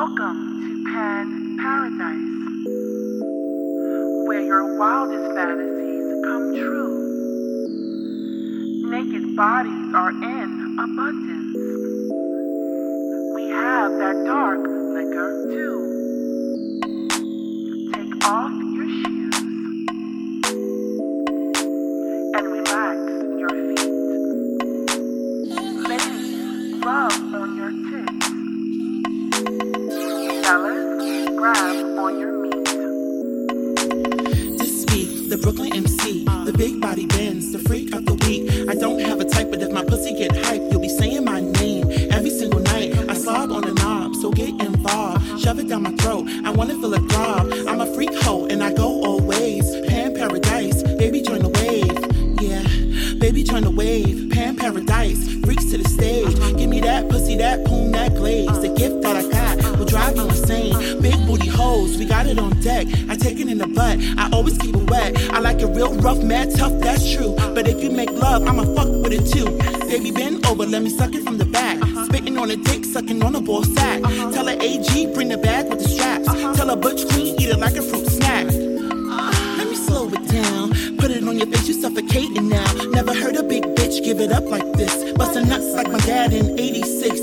Welcome to Pan Paradise, where your wildest fantasies come true. Naked bodies are in abundance. We have that dark liquor too. Take off your shoes and relax your feet. Ladies, rub on your tits. Grab on your meat. This week, the Brooklyn MC, the big body bends, the freak of the week. I don't have a type, but if my pussy get hyped, you'll be saying my name every single night. I slob on a knob, so get involved. Shove it down my throat, I wanna feel it throb. I'm a freak hoe and I go all ways. Pan Paradise, baby join the wave. Yeah, baby join the wave. Pan Paradise, freaks to the stage. Give me that pussy, that poom, that glaze. The gift that I got will drive you insane. Big booty hoes, we got it on deck. I take it in the butt, I always keep it wet. I like it real rough, mad tough, that's true. But if you make love, I'ma fuck with it too. Baby, bend over, let me suck it from the back. Spitting on a dick, sucking on a ball sack. Tell her AG, bring the bag with the straps. Tell her butch queen, eat it like a fruit snack. Let me slow it down, put it on your face, you suffocating now. Never heard a big bitch give it up like this. Bustin' nuts like my dad in 86,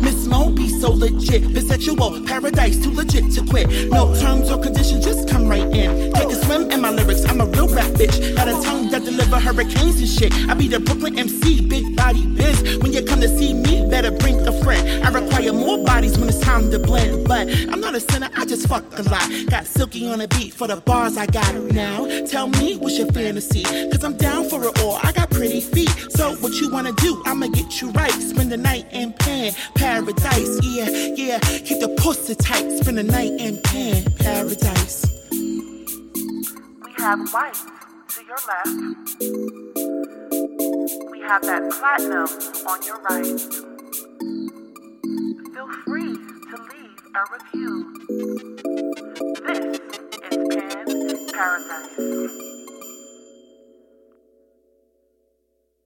Miss Mo be so legit, bisexual, paradise, too legit to quit. No terms or conditions, just come right in. Take a swim in my lyrics, I'm a real rap bitch. Got a tongue that deliver hurricanes and shit. I be the Brooklyn MC, big body biz. When you come to see me, better bring a friend. I require more bodies when it's time to blend. But I'm not a sinner, I just fuck a lot. Got Silky on the beat for the bars I got now. Tell me what's your fantasy, cause I'm down for it all. I got pretty feet, so what you wanna do, I'ma get you right. Spend the night in Pan Paradise, yeah, keep the pussy tight. Spend the night in Pan Paradise. We have white to your left. We have that platinum on your right. Feel free to leave a review.